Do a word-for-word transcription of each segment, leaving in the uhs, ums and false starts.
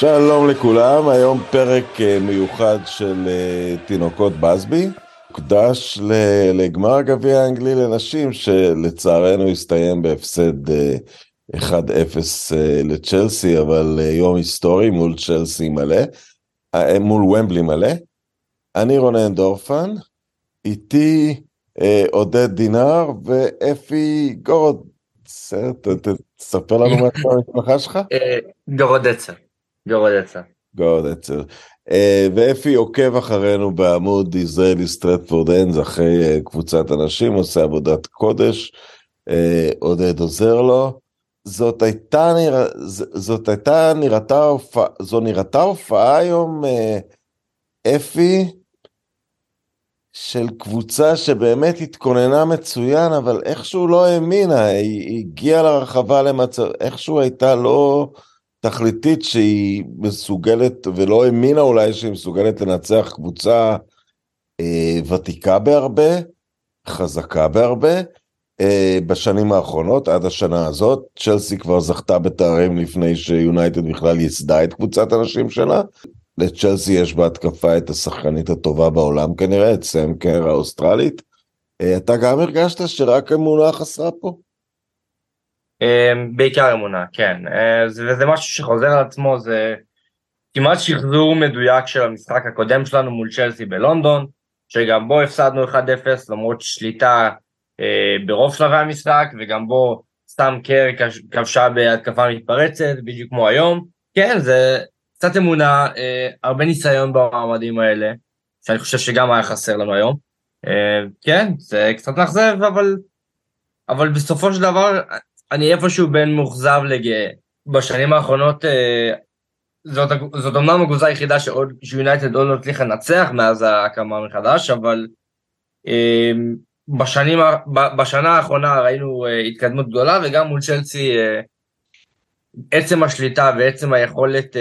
שלום לכולם, היום פרק מיוחד של תינוקות בסבי, מוקדש לגמר הגביע האנגלי לנשים, שלצערנו הסתיים בהפסד אחד אפס לצ'לסי, אבל יום היסטורי מול צ'לסי מלא, מול ומבלי מלא. אני רונן דורפן, איתי עודד דינר ואפי גורודצר, תספר לנו מה קורה המשפחה שלך? גורודצר. גורודצר. גורודצר. ואפי עוקב אחרינו בעמוד ישראלי סטרטפורד אנז אחרי קבוצת אנשים, עושה עבודת קודש, עודד עוזר לו. זאת הייתה נראה, זאת הייתה נראתה הופעה, זו נראתה הופעה היום אפי של קבוצה שבאמת התכוננה מצוין, אבל איכשהו לא האמינה, היא הגיעה לרחבה למצב, איכשהו הייתה לא תכליתית שהיא מסוגלת, ולא האמינה אולי שהיא מסוגלת לנצח קבוצה אה, ותיקה בהרבה, חזקה בהרבה, אה, בשנים האחרונות, עד השנה הזאת, צ'לסי כבר זכתה בתארים לפני שיונייטד בכלל יסדה את קבוצת הנשים שלה, לצ'לסי יש בהתקפה את השחקנית הטובה בעולם כנראה, את סם קר האוסטרלית, אה, אתה גם הרגשת שרק אמונה חסרה פה? בעיקר אמונה, כן, וזה משהו שחוזר על עצמו, זה כמעט שחזור מדויק של המשחק הקודם שלנו מול צ'לסי בלונדון, שגם בו הפסדנו אחד אפס למרות שליטה ברוב שלבי המשחק, וגם בו סתם קר כבשה בהתקפה מתפרצת, בדיוק כמו היום. כן, זה קצת אמונה, הרבה ניסיון במעמדים האלה, שאני חושב שגם היה חסר לנו היום. כן, זה קצת נחזב, אבל, אבל בסופו של דבר, אני איפשהו בין מוחזב לגאה. בשנים האחרונות, זאת אומנם הקבוצה היחידה שיונייטד עוד לא הצליחה לנצח מאז ההקמה מחדש, אבל בשנים, בשנה האחרונה ראינו התקדמות גדולה, וגם מול צ'לסי, עצם השליטה ועצם היכולת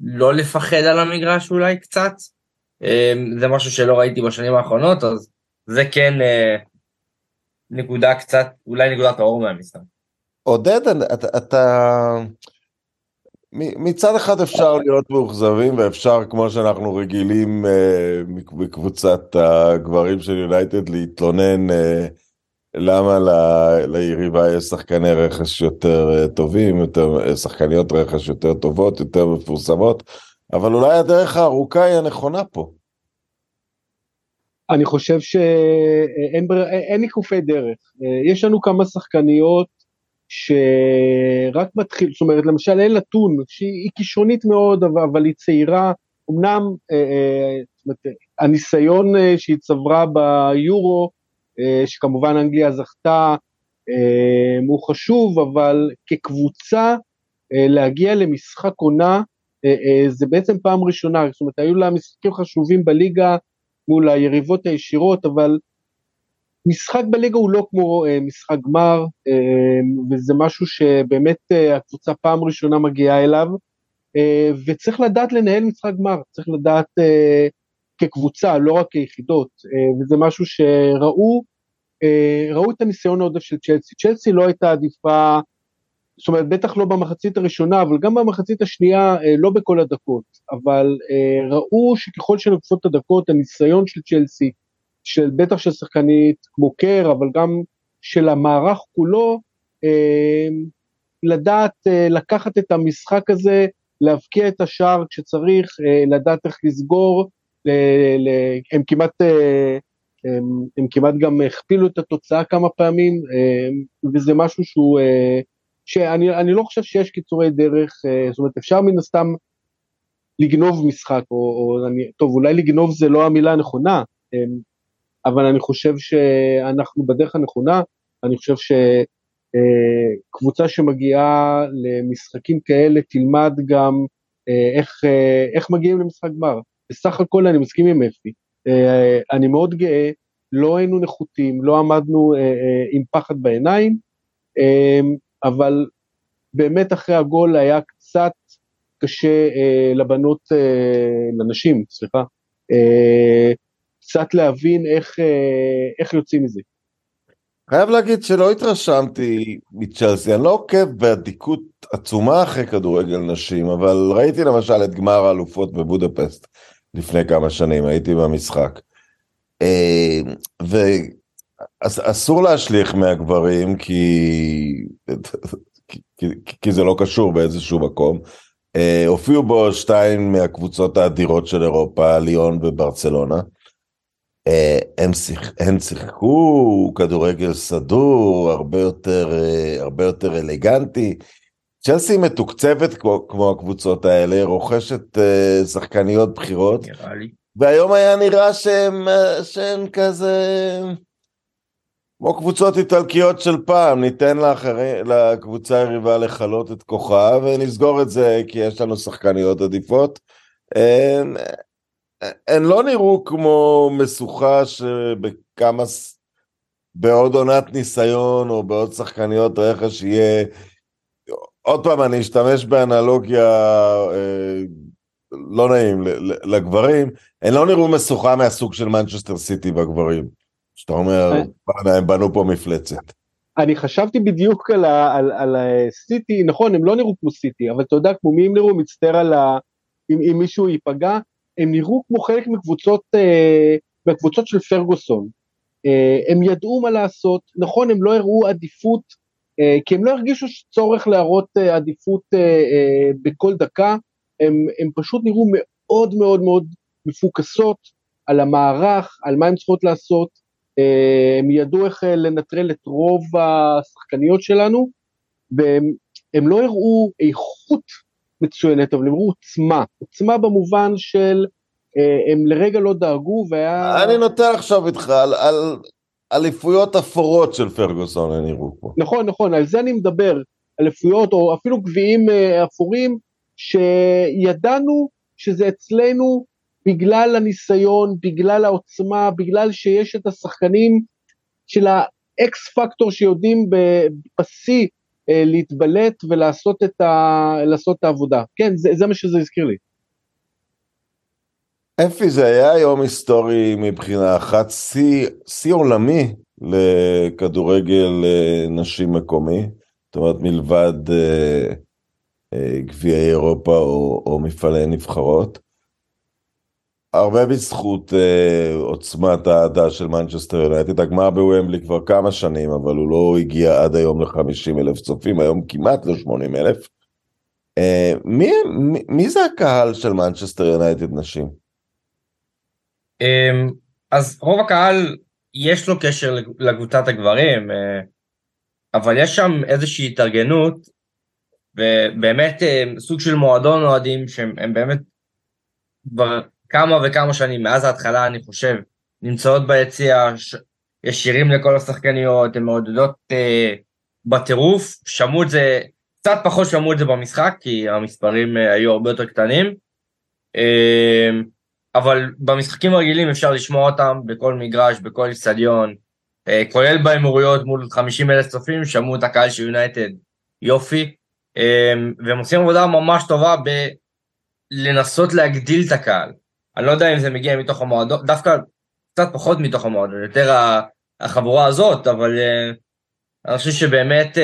לא לפחד על המגרש אולי קצת, זה משהו שלא ראיתי בשנים האחרונות, אז זה כן נקודה קצת, אולי נקודת האור מהמשחק. עודד, אתה, אתה, מצד אחד אפשר להיות מאוכזבים, ואפשר כמו שאנחנו רגילים בקבוצת הגברים של יונייטד, להתלונן למה ליריבה יש שחקני רכש יותר טובים, יותר, שחקניות רכש יותר טובות, יותר מפורסמות, אבל אולי הדרך הארוכה היא הנכונה פה. אני חושב שאין עיקופי דרך, יש לנו כמה שחקניות שרק מתחיל, זאת אומרת למשל אין לתון, שהיא כישרונית מאוד אבל היא צעירה, אמנם הניסיון שהיא צברה ביורו, שכמובן אנגליה זכתה, הוא חשוב, אבל כקבוצה להגיע למשחק עונה, זה בעצם פעם ראשונה, זאת אומרת היו לה משחקים חשובים בליגה, מול היריבות הישירות, אבל משחק בליגה הוא לא כמו משחק גמר, וזה משהו שבאמת הקבוצה פעם ראשונה מגיעה אליו, וצריך לדעת לנהל משחק גמר, צריך לדעת כקבוצה, לא רק כיחידות, וזה משהו שראו, ראו את הניסיון העודף של צ'לסי, צ'לסי לא הייתה עדיפה, זאת אומרת בטח לא במחצית הראשונה, אבל גם במחצית השנייה, לא בכל הדקות, אבל ראו שככל שנקפות את הדקות, הניסיון של צ'לסי, של בטח של שחקנית כמו קר, אבל גם של המערך כולו, לדעת לקחת את המשחק הזה, להבקיע את השער כשצריך, לדעת איך לסגור, הם כמעט, הם, הם כמעט גם הכפילו את התוצאה כמה פעמים, וזה משהו שהוא, שאני אני לא חושב שיש קיצורי דרך, זאת אומרת אפשר מן הסתם לגנוב משחק, או, או אני, טוב אולי לגנוב זה לא המילה הנכונה, אבל אני חושב שאנחנו בדרך הנכונה, אני חושב שקבוצה שמגיעה למשחקים כאלה תלמד גם איך, איך מגיעים למשחק גמר, בסך הכל אני מסכים עם אפי, אני מאוד גאה, לא היינו נחותים, לא עמדנו עם פחד בעיניים, אבל באמת אחרי הגול היה קצת קשה אה, לבנות, אה, לנשים, סליחה, אה, קצת להבין איך, אה, איך יוצאים מזה. חייב להגיד שלא התרשמתי מצ'לסי, אני לא עוקב בדיקות עצומה אחרי כדורגל נשים, אבל ראיתי למשל את גמר האלופות בבודפסט, לפני כמה שנים, הייתי במשחק, ואסור להשליך מהגברים, כי, כי, כי זה לא קשור באיזשהו מקום, הופיעו בו שתיים מהקבוצות האדירות של אירופה, ליון וברצלונה, הם, שיח, הם שיחקו כדורגל סדור, הרבה יותר, הרבה יותר אלגנטי. צ'לסי מתוקצבת כמו, כמו הקבוצות האלה, רוכשת שחקניות בחירות. נראה לי. והיום היה נראה שהם, שהם כזה, כמו קבוצות איטלקיות של פעם, ניתן לאחרי, לקבוצה הריבה לחלות את כוחה, ונסגור את זה כי יש לנו שחקניות עדיפות. אין... הן לא נראו כמו משוכה שבכמה, בעוד עונת ניסיון או בעוד שחקניות רכש יהיה, עוד פעם אני אשתמש באנלוגיה אה, לא נעים לגברים, הן לא נראו משוכה מהסוג של מנצ'סטר סיטי בגברים, שאתה אומר, הם בנו פה מפלצת. אני חשבתי בדיוק על, על, על הסיטי, נכון, הם לא נראו כמו סיטי, אבל אתה יודע כמו מי הם נראו, מצטער על ה... אם, אם מישהו ייפגע, הם נראו כמו חלק מקבוצות, אה, מקבוצות של פרגוסון, אה, הם ידעו מה לעשות, נכון, הם לא הראו עדיפות, אה, כי הם לא הרגישו צורך להראות אה, עדיפות אה, אה, בכל דקה, הם, הם פשוט נראו מאוד מאוד מאוד מפוקסות על המערך, על מה הם צריכות לעשות, אה, הם ידעו איך אה, לנטרל את רוב השחקניות שלנו, והם הם לא הראו איכות, מצוינת, אבל אמרו עוצמה, עוצמה במובן של אה, הם לרגע לא דאגו, והיה... אני נותן עכשיו איתך על, על אליפויות אפורות של פרגוסון, אני רואה פה. נכון, נכון, על זה אני מדבר, אליפויות או אפילו גביעים אה, אפורים, שידענו שזה אצלנו בגלל הניסיון, בגלל העוצמה, בגלל שיש את השחקנים של האקס פקטור שיודעים בפסי, להתבלט ולעשות את ה... לעשות את העבודה. כן, זה, זה מה שזה הזכיר לי. אפי, זה היה יום היסטורי מבחינה אחת, שיא, שיא עולמי לכדורגל נשים מקומי, זאת אומרת מלבד אה, אה, גביעי אירופה או, או מפעלי נבחרות, הרבה בזכות אה, עוצמת העדה של מנצ'סטר יונייטד, הגמר בוומבלי כבר כמה שנים, אבל הוא לא הגיע עד היום ל-חמישים אלף צופים, היום כמעט ל-שמונים אלף. אה, מי, מי, מי זה הקהל של מנצ'סטר יונייטד נשים? אה, אז רוב הקהל יש לו קשר לקבוצת הגברים, אה, אבל יש שם איזושהי התארגנות, ובאמת אה, סוג של מועדון אוהדים, שהם באמת כבר... כמה וכמה שנים, מאז ההתחלה אני חושב, נמצאות ביציאה, ש... יש שירים לכל השחקניות, הן מעודדות אה, בטירוף, שמעו את זה, קצת פחות שמעו את זה במשחק, כי המספרים אה, היו הרבה יותר קטנים, אה, אבל במשחקים הרגילים אפשר לשמוע אותם בכל מגרש, בכל סטדיון, אה, כולל באמוריות מול חמישים אלף צופים, שמעו את הקהל של יונייטד, יופי, אה, והם עושים עבודה ממש טובה בלנסות להגדיל את הקהל, אני לא יודע אם זה מגיע מתוך המועדון, דווקא קצת פחות מתוך המועדון, יותר החבורה הזאת, אבל uh, אני חושב שבאמת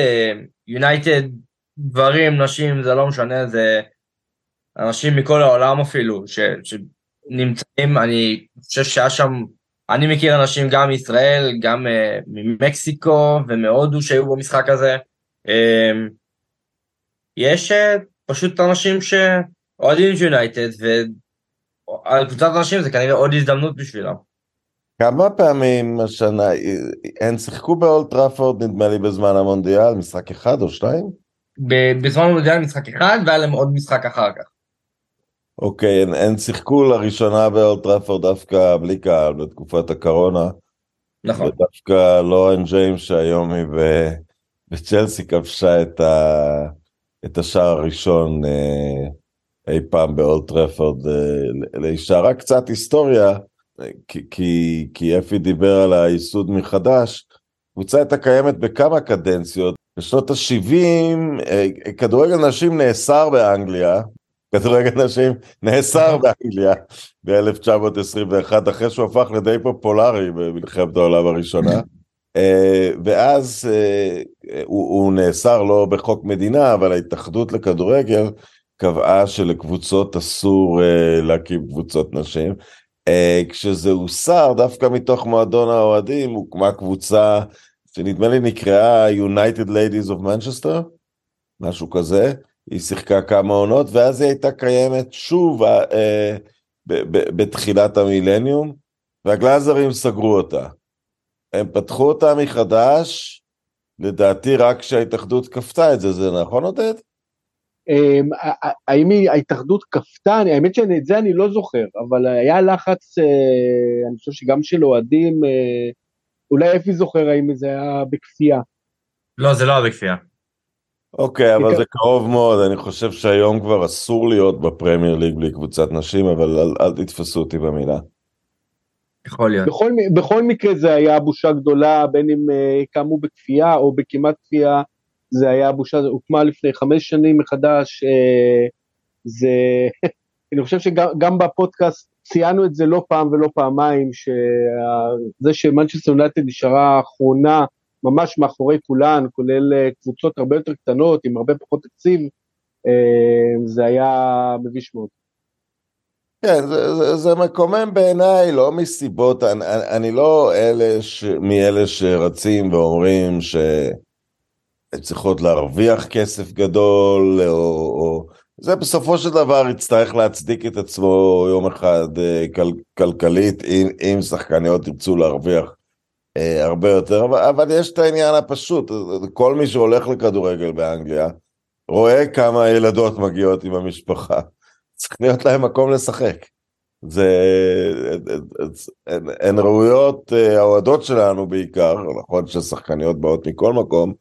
יונייטד, uh, גברים, נשים, זה לא משנה, זה אנשים מכל העולם אפילו, ש, שנמצאים, אני חושב שהיה שם, אני מכיר אנשים גם מישראל, גם uh, ממקסיקו ומהודו שהיו במשחק הזה, uh, יש uh, פשוט אנשים שאוהדים יונייטד, ו... על קבוצת אנשים זה כנראה עוד הזדמנות בשבילה. כמה פעמים השנה, הן שיחקו באולד טראפורד נדמה לי בזמן המונדיאל, משחק אחד או שתיים? בזמן המונדיאל משחק אחד, והיה להם עוד משחק אחר כך. אוקיי, הן שיחקו לראשונה באולד טראפורד דווקא בלי קהל בתקופת הקורונה. נכון. ודווקא לורן ג'יימס שהיום היא בצ'לסי כבשה את השער הראשון אי פעם באולד טראפורד, לאישה רק קצת היסטוריה, כי, כי אפי דיבר על הייסוד מחדש, קבוצה הייתה קיימת בכמה קדנציות, בשנות ה-שבעים, כדורגל נשים נאסר באנגליה, כדורגל נשים נאסר באנגליה, ב-אלף תשע מאות עשרים ואחת, אחרי שהוא הפך לדי פופולרי במלחמת העולם הראשונה, ואז הוא נאסר לא בחוק מדינה, אבל ההתאחדות לכדורגל קבעה שלקבוצות אסור להקים קבוצות נשים, כשזה הוסר דווקא מתוך מועדון האוהדים, הוקמה קבוצה שנדמה לי נקראה United Ladies of Manchester, משהו כזה, היא שיחקה כמה עונות, ואז היא הייתה קיימת שוב בתחילת המילניום, והגלאזרים סגרו אותה. הם פתחו אותה מחדש, לדעתי רק שההתאחדות קפתה את זה, זה נכון עודד? האם ההתאחדות קפתה, האמת שאת זה אני לא זוכר, אבל היה לחץ, אני חושב שגם של אוהדים, אולי אפי זוכר האם זה היה בכפייה. לא, זה לא היה בכפייה. אוקיי, אבל זה קרוב מאוד, אני חושב שהיום כבר אסור להיות בפרמייר ליג בלי קבוצת נשים, אבל אל תתפסו אותי במילה. יכול להיות. בכל, בכל מקרה זה היה בושה גדולה, בין אם uh, קמו בכפייה או בכמעט כפייה, זה היה בושה, זה הוקמה לפני חמש שנים מחדש, uh, זה, אני חושב שגם גם בפודקאסט ציינו את זה לא פעם ולא פעמיים, שזה שמנצ'סטר יונייטד נשארה האחרונה, ממש מאחורי כולן, כולל uh, קבוצות הרבה יותר קטנות, עם הרבה פחות תקציב, uh, זה היה מביש מאוד. כן, זה, זה, זה מקומם בעיניי, לא מסיבות, אני, אני לא אלה ש, מאלה שרצים ואומרים שצריכות להרוויח כסף גדול, או, או, זה בסופו של דבר יצטרך להצדיק את עצמו יום אחד כל, כלכלית, אם, אם שחקניות ירצו להרוויח אה, הרבה יותר, אבל, אבל יש את העניין הפשוט, כל מי שהולך לכדורגל באנגליה, רואה כמה ילדות מגיעות עם המשפחה. צריך להיות להם מקום לשחק, זה, הן ראויות, ההועדות שלנו בעיקר, נכון ששחקניות באות מכל מקום,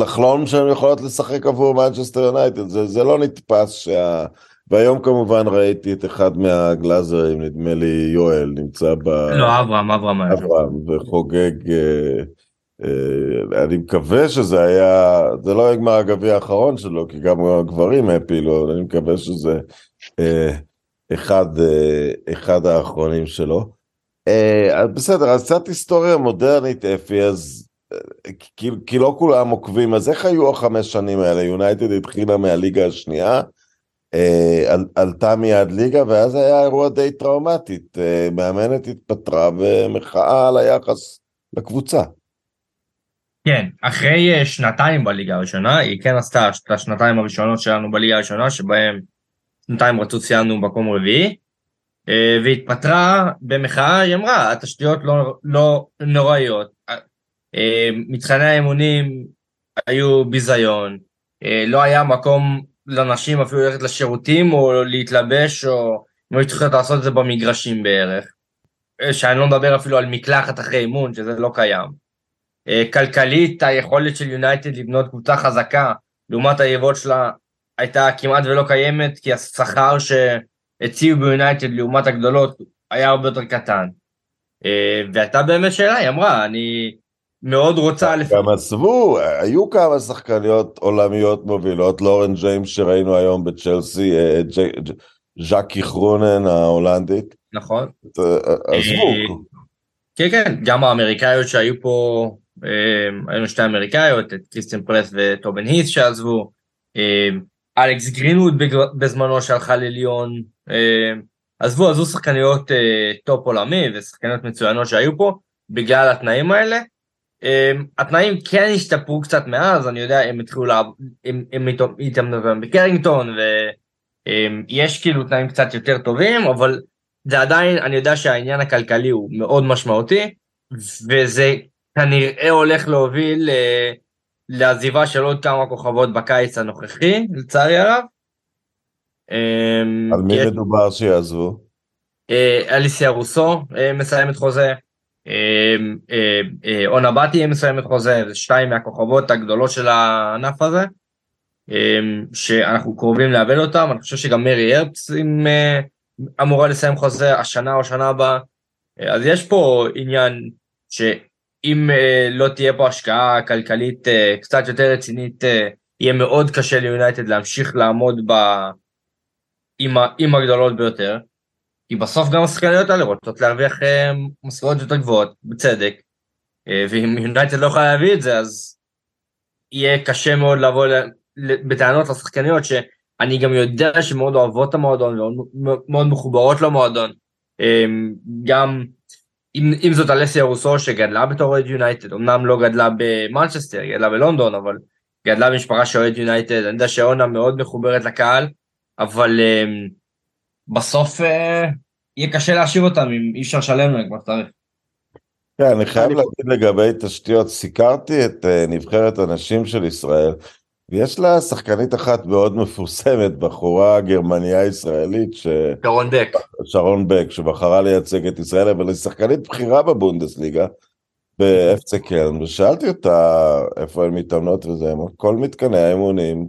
לחלום שהן יכולות לשחק עבור מנצ'סטר יונייטד, זה, זה לא נתפס, שה... והיום כמובן ראיתי את אחד מהגלאזרים, נדמה לי יואל, נמצא ב... לא, אברהם, אברהם. אברהם, וחוגג... אני מקווה שזה היה, זה לא הגמר הגביע האחרון שלו, כי גם הגברים הפילו, אני מקווה שזה אחד, אחד האחרונים שלו. בסדר, אז קצת היסטוריה מודרנית, אפי, אז, כי, כי לא כולם עוקבים, אז איך היו החמש שנים האלה? יונייטד התחילה מהליגה השנייה, עלתה מיד ליגה, ואז היה אירוע די טראומטית, מאמנת התפטרה ומחאה על היחס לקבוצה. כן, אחרי שנתיים בליגה הראשונה, היא כן עשתה את השנתיים הראשונות שלנו בליגה הראשונה, שבהם שנתיים רצו ציינו במקום רביעי, והתפטרה במחאה, היא אמרה, התשתיות לא, לא נוראיות, מתחני האימונים היו בזיון, לא היה מקום לנשים אפילו ללכת לשירותים או להתלבש, או לא צריכות לעשות את זה במגרשים בערך, שאני לא מדבר אפילו על מקלחת אחרי אימון, שזה לא קיים. כלכלית, היכולת של יונייטד לבנות קבוצה חזקה, לעומת היריבות שלה, הייתה כמעט ולא קיימת, כי השכר שהציעו ביונייטד לעומת הגדולות, היה הרבה יותר קטן. והייתה באמת שאלה, היא אמרה, אני מאוד רוצה... לפ... גם עזבו, היו כמה שחקניות עולמיות מובילות, לורן ג'יימס שראינו היום בצ'לסי, ז'קי גרונן ההולנדית. נכון. עזבו. כן, כן, גם האמריקאיות שהיו פה... היינו שתי אמריקאיות, את קריסטין פרס וטובן היס שעזבו, אלכס גרינווד בזמנו שהלכה לליון, עזבו, עזבו שחקניות טופ עולמי ושחקניות מצוינות שהיו פה, בגלל התנאים האלה. התנאים כן השתפרו קצת מאז, אני יודע, הם התחילו, הם התאמנו בקרינגטון, ויש כאילו תנאים קצת יותר טובים, אבל זה עדיין, אני יודע שהעניין הכלכלי הוא מאוד משמעותי, וזה... כנראה הולך להוביל אה, לעזיבה של עוד כמה כוכבות בקיץ הנוכחי, לצערי הרב. על מי יש... מדובר שיעזבו? אה, אליסיה רוסו אה, מסיימת חוזה, אה, אה, אה, אונה באתי מסיימת חוזה, זה שתיים מהכוכבות הגדולות של הענף הזה, אה, שאנחנו קרובים לאבד אותם, אני חושב שגם מרי ארפס אה, אמורה לסיים חוזה השנה או שנה הבאה, אה, אז יש פה עניין ש... אם uh, לא תהיה פה השקעה כלכלית uh, קצת יותר רצינית, uh, יהיה מאוד קשה ליונייטד להמשיך לעמוד ב... עם, ה... עם הגדולות ביותר, כי בסוף גם השחקניות האלה רוצות להרוויח משכורות יותר גבוהות, בצדק, ואם יונייטד לא יכולה להביא את זה, אז יהיה קשה מאוד לבוא בטענות לשחקניות, שאני גם יודע שמאוד אוהבות את המועדון, ומאוד מחוברות למועדון, גם אם, אם זאת אלסיה רוסו שגדלה בתור אוהד יונייטד, אמנם לא גדלה במנצ'סטר, גדלה בלונדון, אבל גדלה במשפחה שאוהד יונייטד, אני יודע שאונה מאוד מחוברת לקהל, אבל um, בסוף uh, יהיה קשה להשאיר אותם, אם אי אפשר לשלם להם כבר צריך. כן, אני חייב להגיד לגבי תשתיות, סיקרתי את uh, נבחרת הנשים של ישראל, ויש לה שחקנית אחת מאוד מפורסמת, בחורה גרמניה ישראלית, ש... שרון בק. שרון בק, שבחרה לייצג את ישראל, אבל היא שחקנית בחירה בבונדסליגה, באפצה קלן, ושאלתי אותה איפה הן מתאמנות וזה, כל מתקני האימונים,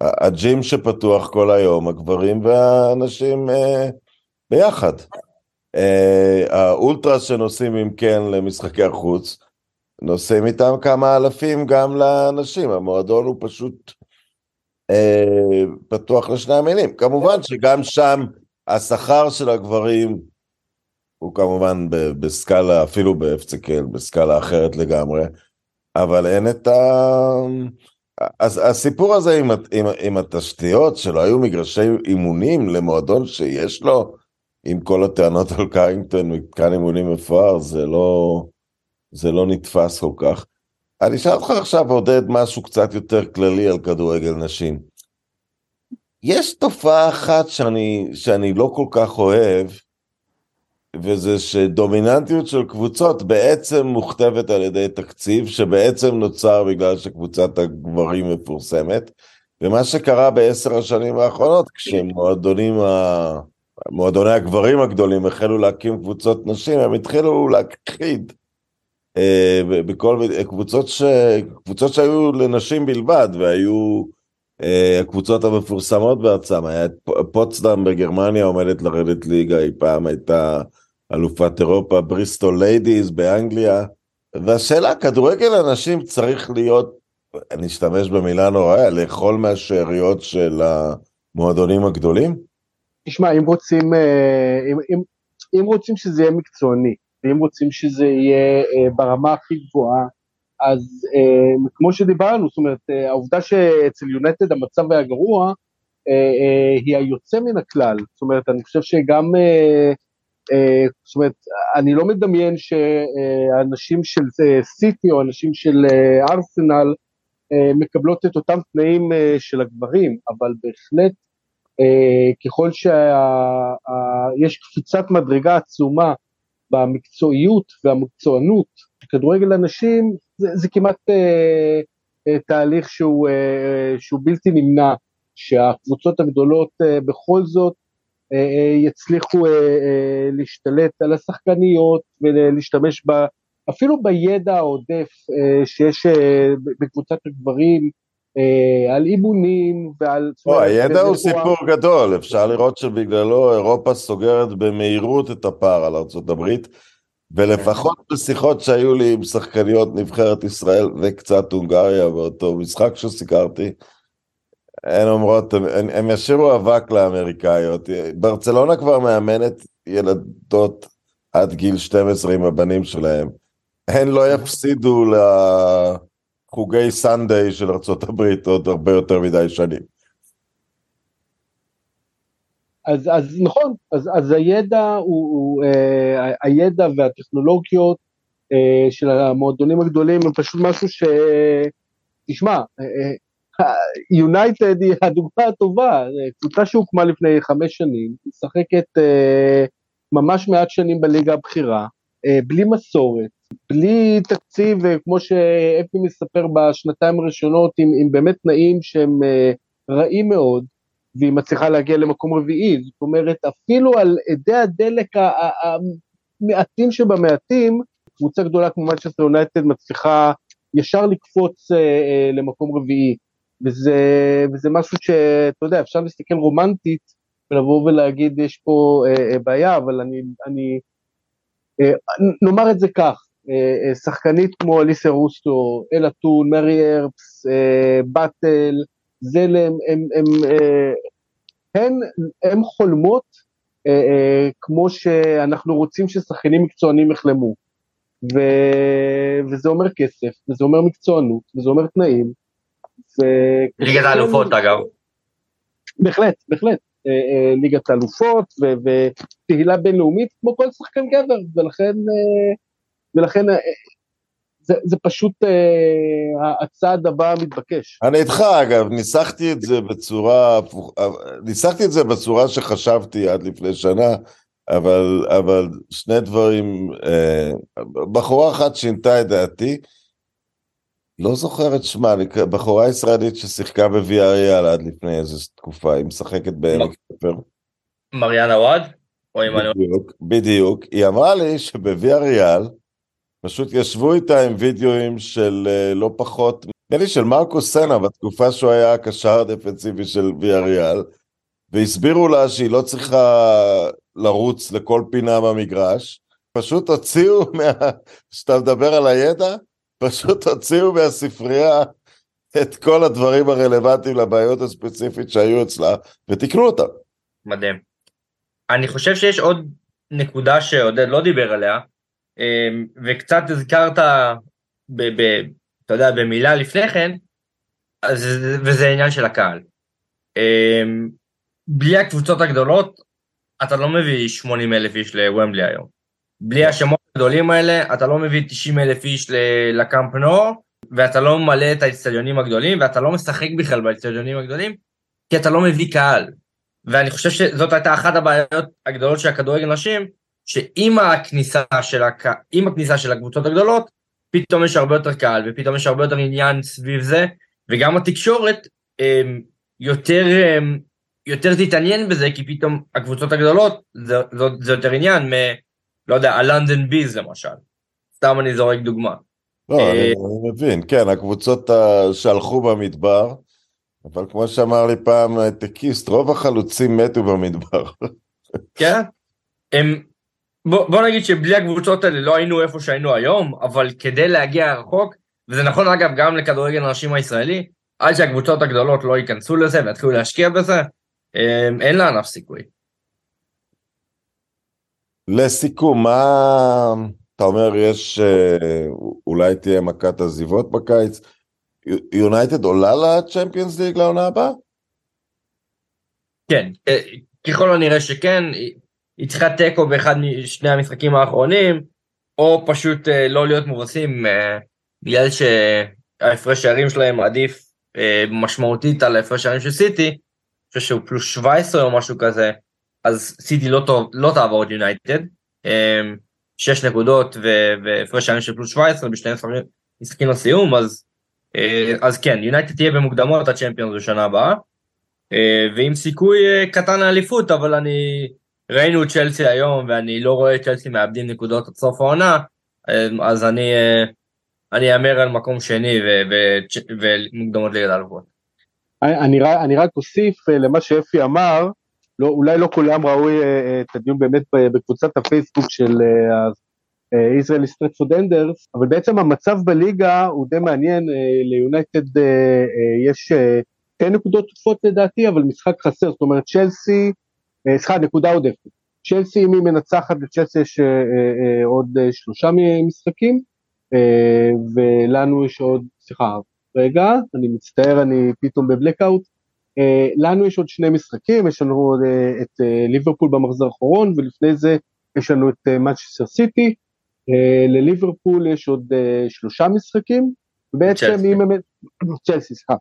הג'ים שפתוח כל היום, הגברים והאנשים אה, ביחד. אה, האולטרס שנוסעים עם כן למשחקי החוץ, נוסעים איתם כמה אלפים גם לאנשים, המועדון הוא פשוט אה, פתוח לשני המינים. כמובן שגם שם השכר של הגברים, הוא כמובן בסקאלה, אפילו באפצקל, בסקאלה אחרת לגמרי, אבל אין את ה... אז הסיפור הזה עם, עם, עם התשתיות שלו, היו מגרשי אימונים למועדון שיש לו, עם כל הטענות על קרינגטון, מכאן אימונים מפואר, זה לא, זה לא נתפס כל כך. אני אשאל אותך עכשיו, עודד, משהו קצת יותר כללי על כדורגל נשים. יש תופעה אחת שאני, שאני לא כל כך אוהב, וזה שדומיננטיות של קבוצות בעצם מוכתבת על ידי תקציב, שבעצם נוצר בגלל שקבוצת הגברים מפורסמת, ומה שקרה בעשר השנים האחרונות, כשמועדוני הגברים הגדולים החלו להקים קבוצות נשים, הם התחילו להכחיד, אה, בכל, קבוצות, ש, קבוצות שהיו לנשים בלבד, והיו אה, הקבוצות המפורסמות בעצם, היה פוטסדם בגרמניה עומדת לרדת ליגה, היא פעם הייתה, אלופת אירופה, בריסטול ליידיז באנגליה, והשאלה, כדורגל אנשים צריך להיות, אני אשתמש במילה נוראה, לאכול מהשאריות של המועדונים הגדולים? תשמע, אם רוצים, אם, אם, אם רוצים שזה יהיה מקצועני, ואם רוצים שזה יהיה ברמה הכי גבוהה, אז כמו שדיברנו, זאת אומרת, העובדה שאצל יונייטד המצב היה גרוע, היא היוצא מן הכלל, זאת אומרת, אני חושב שגם... Uh, זאת אומרת, אני לא מדמיין שאנשים של uh, סיטי או אנשים של uh, ארסנל uh, מקבלות את אותם תנאים uh, של הגברים, אבל בהחלט uh, ככל שיש קפיצת מדרגה עצומה במקצועיות והמקצוענות כדורגל אנשים, זה, זה כמעט uh, uh, תהליך שהוא, uh, שהוא בלתי נמנע, שהקבוצות הגדולות uh, בכל זאת יצליחו להשתלט על השחקניות ולהשתמש בה, אפילו בידע העודף שיש בקבוצת הגברים על אימונים ועל... הידע הוא סיפור גדול, אפשר לראות שבגללו אירופה סוגרת במהירות את הפער על ארצות הברית, ולפחות בשיחות שהיו לי עם שחקניות נבחרת ישראל וקצת הונגריה באותו משחק שסיקרתי, הן אומרות, הם ישירו אבק לאמריקאיות, ברצלונה כבר מאמנת ילדות עד גיל שתים עשרה עם הבנים שלהם, הן לא יפסידו לחוגי סנדיי של ארצות הברית עוד הרבה יותר מדי שנים. אז, אז נכון, אז, אז הידע, הוא, הוא, אה, הידע והטכנולוגיות אה, של המועדונים הגדולים, הם פשוט משהו ש... תשמע, אה, יונייטד היא הדוגמה הטובה, קבוצה שהוקמה לפני חמש שנים, משחקת אה, ממש מעט שנים בליגה הבכירה, אה, בלי מסורת, בלי תקציב, אה, כמו שאפי מספר בשנתיים הראשונות, עם, עם באמת תנאים שהם אה, רעים מאוד, והיא מצליחה להגיע למקום רביעי, זאת אומרת, אפילו על עדי הדלק המעטים שבמעטים, קבוצה גדולה כמו מנצ'סטר יונייטד מצליחה ישר לקפוץ אה, אה, למקום רביעי, וזה, וזה משהו שאתה יודע, אפשר להסתכל רומנטית, ולבוא ולהגיד, יש פה אה, בעיה, אבל אני, אני אה, נאמר את זה כך, אה, שחקנית כמו אליסיה רוסו, אלה טון, מרי ארפס, אה, בטל, זלם, הם, הם, אה, הן, הם חולמות כמו שאנחנו רוצים ששחקנים מקצוענים יחלמו, וזה אומר כסף, וזה אומר מקצוענות, וזה אומר תנאים. ליגת האלופות אגב. בהחלט, בהחלט. ליגת האלופות ותהילה בינלאומית, כמו כל שחקן גבר, ולכן, ולכן זה, זה פשוט הצעד הבא מתבקש. אני איתך אגב, ניסחתי את זה בצורה, ניסחתי את זה בצורה שחשבתי עד לפני שנה, אבל, אבל שני דברים, בחורה אחת שינתה את דעתי, לא זוכרת שמה, בחורה ישראלית ששיחקה בויאריאל עד לפני איזו תקופה, היא משחקת בעמק ספר. מריאנה נולד? בדיוק, בדיוק, היא אמרה לי שבויאריאל, פשוט ישבו איתה עם וידאוים של לא פחות, נראה לי של מרקו סנה בתקופה שהוא היה הקשר הדפנסיבי של ויאריאל, והסבירו לה שהיא לא צריכה לרוץ לכל פינה במגרש, פשוט הוציאו, כשאתה מדבר על הידע, פשוט הוציאו מהספרייה את כל הדברים הרלוונטיים לבעיות הספציפית שהיו אצלה, ותקנו אותה. מדהים. אני חושב שיש עוד נקודה שעודד לא דיבר עליה, וקצת הזכרת, ב- ב- אתה יודע, במילה לפני כן, וזה העניין של הקהל. בלי הקבוצות הגדולות, אתה לא מביא שמונים אלף איש לוומבלי היום. בלי השמות הגדולים האלה, אתה לא מביא תשעים אלף איש לקאמפ נו, ואתה לא מלא את האצטדיונים הגדולים, ואתה לא משחק בכלל באצטדיונים הגדולים, כי אתה לא מביא קהל. ואני חושב שזאת הייתה אחת הבעיות הגדולות של הכדורגל נשים, שעם הכניסה של, הק... הכניסה של הקבוצות הגדולות, פתאום יש הרבה יותר קהל, ופתאום יש הרבה יותר עניין סביב זה, וגם התקשורת יותר... יותר תתעניין בזה, כי פתאום הקבוצות הגדולות, זה, זה, זה יותר עניין, מ, לא יודע, הלונדון ביז למשל, סתם אני זורק דוגמה. לא, אה... אני, אני מבין, כן, הקבוצות שהלכו במדבר, אבל כמו שאמר לי פעם, תקיסט, רוב החלוצים מתו במדבר. כן? הם, בוא, בוא נגיד שבלי הקבוצות האלה, לא היינו איפה שהיינו היום, אבל כדי להגיע רחוק, וזה נכון אגב גם לכדורגל הנשים הישראלי, עד שהקבוצות הגדולות לא ייכנסו לזה, והתחילו להשקיע בזה, אין לענף סיכוי. לסיכום, מה אתה אומר, יש אולי תהיה מכת הזיבות בקיץ, יונייטד עולה לצ'מפיונס ליג לעונה הבאה? כן, ככל הנראה שכן, היא צריכה טקו באחד משני המשחקים האחרונים, או פשוט לא להיות מורסים, בגלל שההפרש שערים שלהם עדיף משמעותית על ההפרש שערים של סיטי, שהוא פלוס שבע עשרה או משהו כזה, אז סיטי לא, טוב, לא תעבור את יונייטד, שש נקודות והפרש שערים של פלוס שבע עשרה, בשני משחקים לסיום, אז, אז כן, יונייטד תהיה במוקדמות הצ'מפיונס בשנה הבאה, ועם סיכוי קטן לאליפות, אבל אני, ראינו את צ'לסי היום, ואני לא רואה את צ'לסי מאבדים נקודות עד סוף העונה, אז אני, אני אמר על מקום שני, ומוקדמות ליגת האלופות. אני רק, אני רק אוסיף למה שאפי אמר, לא, אולי לא כולם ראו את הדיון באמת בקבוצת הפייסבוק של Israeli Stretford Enders, אבל בעצם המצב בליגה הוא די מעניין, ליונייטד יש שתי נקודות עודפות לדעתי, אבל משחק חסר, זאת אומרת צ'לסי, סליחה, נקודה עודפת, צ'לסי אם היא מנצחת, לצ'לסי יש עוד שלושה משחקים, ולנו יש עוד, סליחה, רגע, אני מצטער, אני פתאום בבלקאוט, אה, לנו יש עוד שני משחקים, יש לנו אה, את אה, ליברפול במחזור האחרון, ולפני זה יש לנו את אה, Manchester City, אה, לליברפול יש עוד אה, שלושה משחקים, ובעצם צ'לסי. אם הם, צ'לסי, סליחה,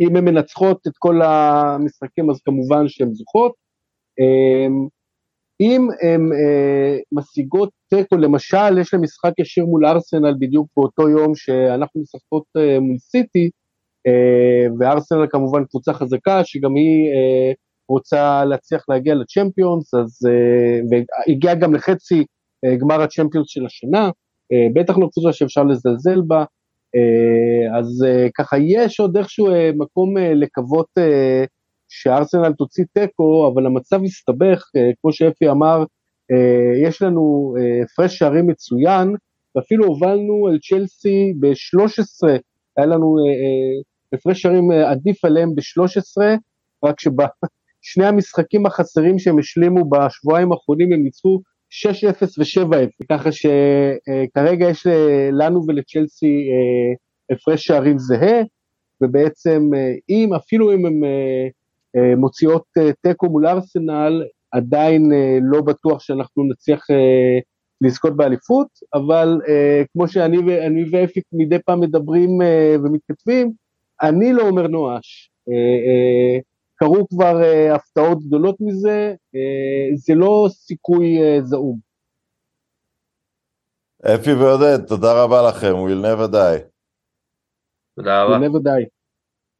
אם הם מנצחות את כל המשחקים, אז כמובן שהן זוכות, אה, אם הן אה, משיגות תיקו, למשל, יש להם משחק ישיר מול ארסנל, בדיוק באותו יום שאנחנו משחקות אה, מול סיטי, אה, וארסנל כמובן קבוצה חזקה, שגם היא אה, רוצה להצליח להגיע לצ'מפיונס, אז אה, והגיעה גם לחצי אה, גמר הצ'מפיונס של השנה, אה, בטח לא קבוצה שאפשר לזלזל בה, אה, אז אה, ככה יש עוד איכשהו אה, מקום אה, לקוות, אה, שארסנל תוציא טקו, אבל המצב הסתבך, כמו שאפי אמר, יש לנו הפרש שערים מצוין, ואפילו הובלנו על צ'לסי ב-שלוש עשרה, היה לנו הפרש שערים עדיף עליהם ב-שלוש עשרה, רק שני המשחקים החסרים שהם השלימו בשבועיים האחרונים, הם ניצחו שש אפס ו-שבע אפס, ככה שכרגע יש לנו ולצ'לסי הפרש שערים זהה, ובעצם אם, אפילו אם הם מוציאות טקו מול ארסנל, עדיין לא בטוח שאנחנו נצליח לזכות באליפות, אבל כמו שאני ואפי מדי פעם מדברים ומתכתבים, אני לא אומר נואש, קרו כבר הפתעות גדולות מזה, זה לא סיכוי זעום. אפי ועודד, תודה רבה לכם, we'll never die. תודה רבה. We'll never die.